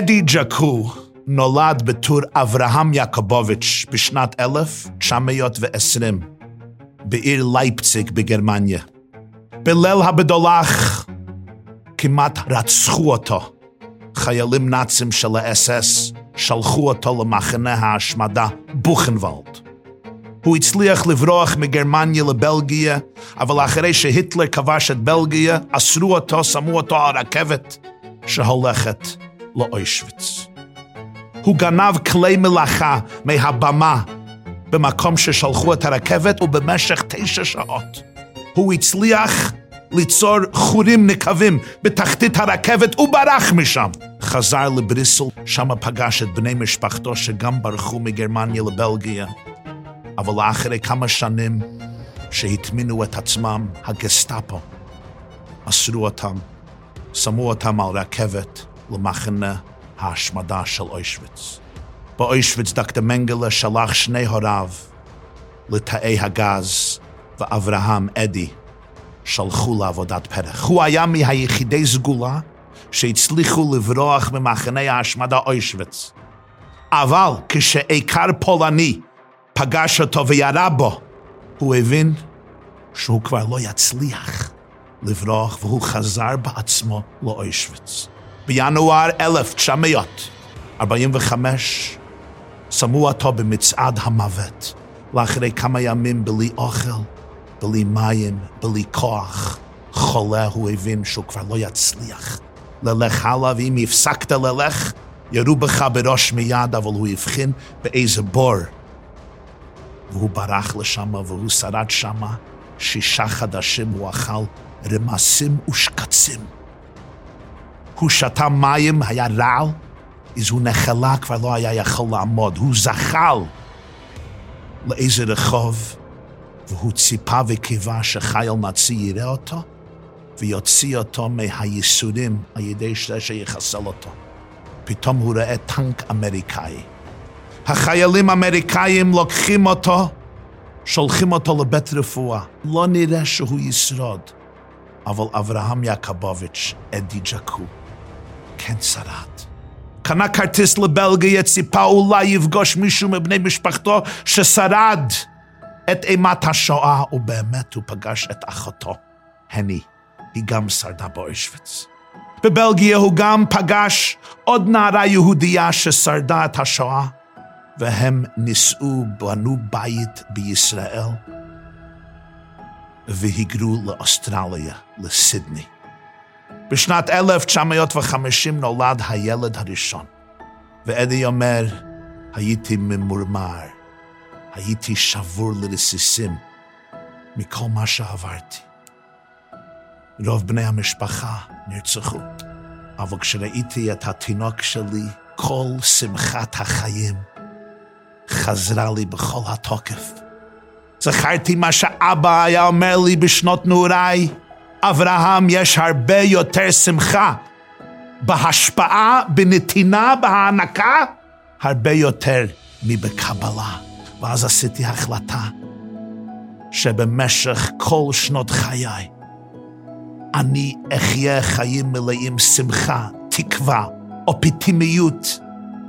אדי ג'קו נולד בתור אברהם יעקבוביץ' בשנת 1920 בעיר לייפציג בגרמניה. בליל הבדולח כמעט רצחו אותו. חיילים נאצים של האס-אס שלחו אותו למחנה ההשמדה בוכנוולד. הוא הצליח לברוח מגרמניה לבלגיה, אבל אחרי שהיטלר כבש את בלגיה, אסרו אותו, שמו אותו על רכבת שהולכת לאוישוויץ. הוא גנב כלי מלאכה מהבמה במקום ששלחו את הרכבת, ובמשך 9 שעות. הוא הצליח ליצור חורים נקבים בתחתית הרכבת וברח משם. חזר לבריסל, שם פגש את בני משפחתו שגם ברחו מגרמניה לבלגיה. אבל אחרי כמה שנים שהטמינו את עצמם, הגסטאפו אסרו אותם, שמו אותם על רכבת למחנה ההשמדה של אושוויץ. באושוויץ דוקטור מנגלה שלח 2 הוריו לתאי הגז, ואברהם אדי שלחו לעבודת פרח. הוא היה מהיחידי סגולה שהצליחו לברוח ממחנה ההשמדה אושוויץ. אבל כשאיכר פולני פגש אותו וירה בו, הוא הבין שהוא כבר לא יצליח לברוח, והוא חזר בעצמו לאושוויץ. בינואר 1945 שמו אותו במצעד המוות, לאחרי כמה ימים בלי אוכל, בלי מים, בלי כוח. חולה, הוא הבין שהוא כבר לא יצליח ללך הלאה, ואם הפסקת ללך, ירו בך בראש מיד, אבל הוא הבחין באיזה בור. והוא ברח לשם, והוא שרד שם 6 חודשים, הוא אכל רמסים ושקצים. הוא שתה מים, היה רעל, אז הוא נחלה, כבר לא היה יכול לעמוד. הוא זחל לאיזה רחוב, והוא ציפה וקיווה שחייל נאצי יראה אותו, ויוציא אותו מהייסורים על ידי שיחסל אותו. פתאום הוא ראה טנק אמריקאי. החיילים האמריקאים לוקחים אותו, שולחים אותו לבית רפואה. לא נראה שהוא ישרוד, אבל אברהם יעקבוביץ', אדי ג'קו, כן שרד. קנה כרטיס לבלגיה, ציפה אולי יפגוש מישהו מבני משפחתו ששרד את אימת השואה, ובאמת הוא פגש את אחותו, הני. היא גם שרדה באושוויץ. בבלגיה הוא גם פגש עוד נערה יהודיה ששרדה את השואה, והם נישאו, בנו בית בישראל, והיגרו לאוסטרליה, לסידני. בשנת 1950 נולד הילד הראשון, ואדי אומר, הייתי ממורמר, הייתי שבור לרסיסים מכל מה שעברתי. רוב בני המשפחה נרצחו, אבל כשראיתי את התינוק שלי, כל שמחת החיים חזרה לי בכל התוקף. זכרתי מה שאבא היה אומר לי בשנות נעוריי, אברהם, יש הרבה יותר שמחה בהשפעה, בנתינה, בהענקה, הרבה יותר מבקבלה. ואז עשיתי החלטה שבמשך כל שנות חיי אני אחיה חיים מלאים שמחה, תקווה, אופטימיות,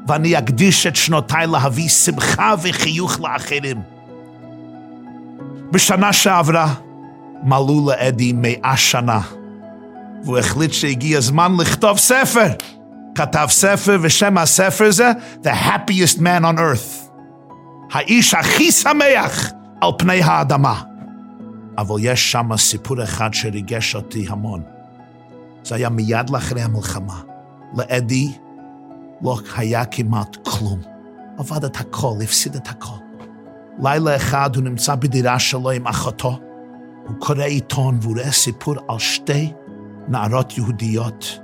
ואני אקדיש את שנותיי להביא שמחה וחיוך לאחרים. בשנה שעברה מלאו לאדי 100 שנה, והוא החליט שהגיע הזמן לכתוב ספר. כתב ספר, ושם הספר זה The Happiest Man on Earth, האיש הכי שמח על פני האדמה. אבל יש שם סיפור אחד שריגש אותי המון. זה היה מיד לאחרי המלחמה. לאדי לא היה כמעט כלום. עבד את הכל, הפסיד את הכל. לילה אחד הוא נמצא בדירה שלו עם אחותו, הוא קורא עיתון והוא ראה סיפור על 2 נערות יהודיות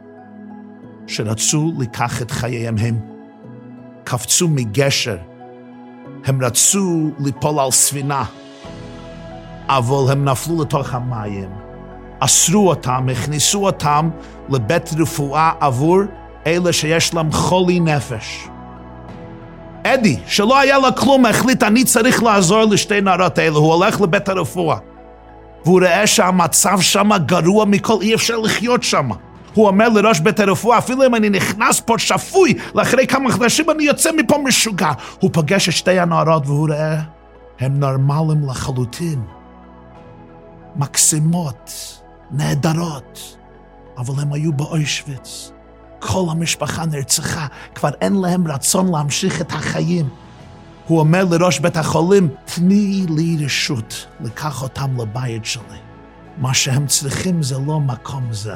שרצו לקח את חייהם. הם קפצו מגשר, הם רצו ליפול על ספינה, אבל הם נפלו לתוך המים. אסרו אותם, הכניסו אותם לבית רפואה עבור אלה שיש להם חולי נפש. אדי, שלא היה לו כלום, החליט, אני צריך לעזור ל2 נערות האלה. הוא הולך לבית הרפואה, והוא ראה שהמצב שם גרוע מכל, אי אפשר לחיות שם. הוא אומר לראש בית הרפואה, אפילו אם אני נכנס פה שפוי, לאחרי כמה חודשים אני יוצא מפה משוגע. הוא פגש את שתי הנערות והוא ראה, הם נורמלים לחלוטין. מקסימות, נהדרות, אבל הם היו באושוויץ. כל המשפחה נרצחה, כבר אין להם רצון להמשיך את החיים. הוא אומר לראש בית החולים, תני לי רשות לקח אותם לבית שלי. מה שהם צריכים זה לא מקום זה.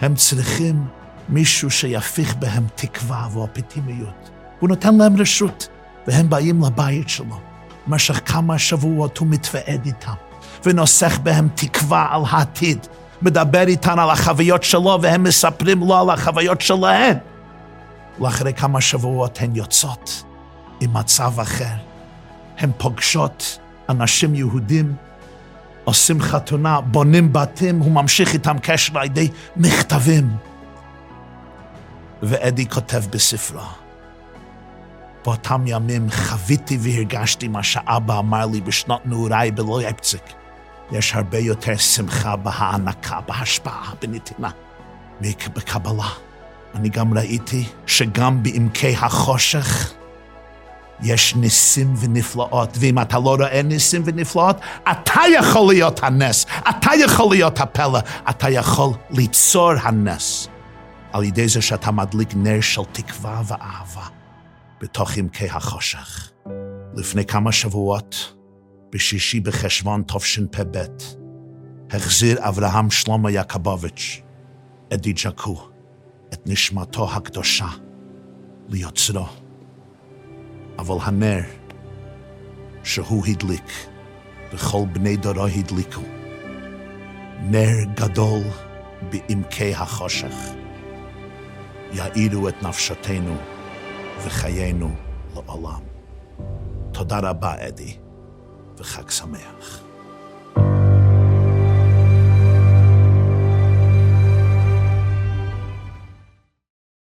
הם צריכים מישהו שיפיך בהם תקווה ואופטימיות. הוא נותן להם רשות, והם באים לבית שלו. במשך כמה שבועות הוא מתוועד איתם, ונוסח בהם תקווה על העתיד. מדבר איתן על החוויות שלו, והם מספרים לו על החוויות שלהן. לאחרי כמה שבועות הן יוצאות עם מצב אחר. הן פוגשות אנשים יהודים, עושים חתונה, בונים בתים, הוא ממשיך איתם קשר על ידי מכתבים. ואדי כותב בספרו, באותם ימים חוויתי והרגשתי מה שאבא אמר לי בשנות נעוריי בלייפציג. יש הרבה יותר שמחה בהענקה, בהשפעה, בנתינה, מבקבלה. אני גם ראיתי שגם בעמקי החושך יש ניסים ונפלאות, ואם אתה לא רואה ניסים ונפלאות, אתה יכול להיות הנס, אתה יכול להיות הפלא, אתה יכול ליצור הנס, על ידי זה שאתה מדליק נר של תקווה ואהבה בתוך עמקי החושך. לפני כמה שבועות, בשישי בחשוון תשפ"ב, החזיר אברהם יעקבוביץ', אדי ג'קו, את נשמתו הקדושה ליוצרו. אבל הנר שהוא הדליק, וכל בני דורו הדליקו, נר גדול בעמקי החושך, יאירו את נפשותנו וחיינו לעולם. תודה רבה, אדי, וחג שמח.